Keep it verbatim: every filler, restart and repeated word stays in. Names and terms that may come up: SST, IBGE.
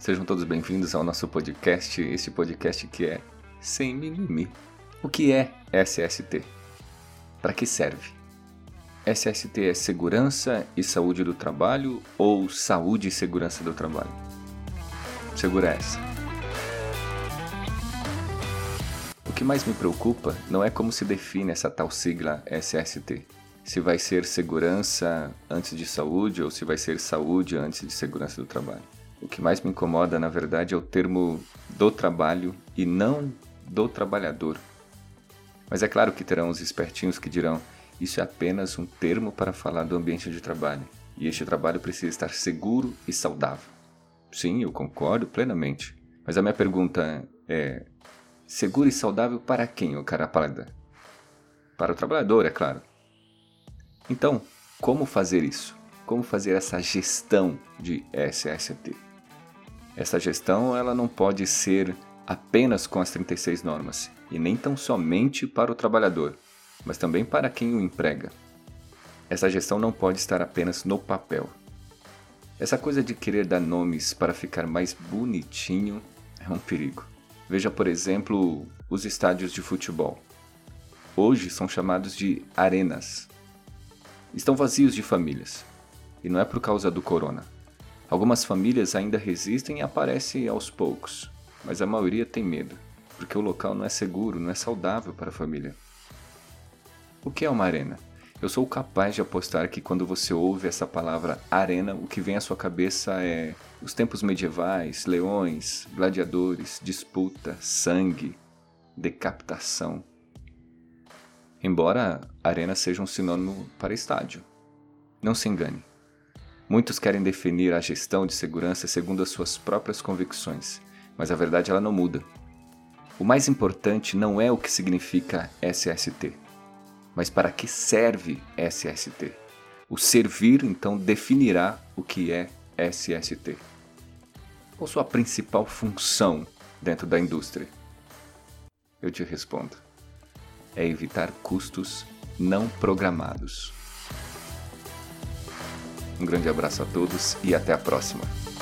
Sejam todos bem-vindos ao nosso podcast, este podcast que é sem mimimi. O que é S S T? Para que serve? S S T é Segurança e Saúde do Trabalho ou Saúde e Segurança do Trabalho? Segura essa. O que mais me preocupa não é como se define essa tal sigla S S T. Se vai ser segurança antes de saúde ou se vai ser saúde antes de segurança do trabalho. O que mais me incomoda, na verdade, é o termo do trabalho e não do trabalhador. Mas é claro que terão os espertinhos que dirão: isso é apenas um termo para falar do ambiente de trabalho, e este trabalho precisa estar seguro e saudável. Sim, eu concordo plenamente. Mas a minha pergunta é: seguro e saudável para quem, ô cara parda? Para o trabalhador, é claro. Então, como fazer isso? Como fazer essa gestão de S S T? Essa gestão ela não pode ser apenas com as trinta e seis normas, e nem tão somente para o trabalhador, mas também para quem o emprega. Essa gestão não pode estar apenas no papel. Essa coisa de querer dar nomes para ficar mais bonitinho é um perigo. Veja, por exemplo, os estádios de futebol. Hoje são chamados de arenas. Estão vazios de famílias, e não é por causa do corona. Algumas famílias ainda resistem e aparecem aos poucos, mas a maioria tem medo, porque o local não é seguro, não é saudável para a família. O que é uma arena? Eu sou capaz de apostar que quando você ouve essa palavra arena, o que vem à sua cabeça é os tempos medievais, leões, gladiadores, disputa, sangue, decapitação. Embora arena seja um sinônimo para estádio. Não se engane. Muitos querem definir a gestão de segurança segundo as suas próprias convicções, mas a verdade ela não muda. O mais importante não é o que significa S S T, mas para que serve S S T. O servir, então, definirá o que é S S T. Qual sua principal função dentro da indústria? Eu te respondo. É evitar custos não programados. Um grande abraço a todos e até a próxima!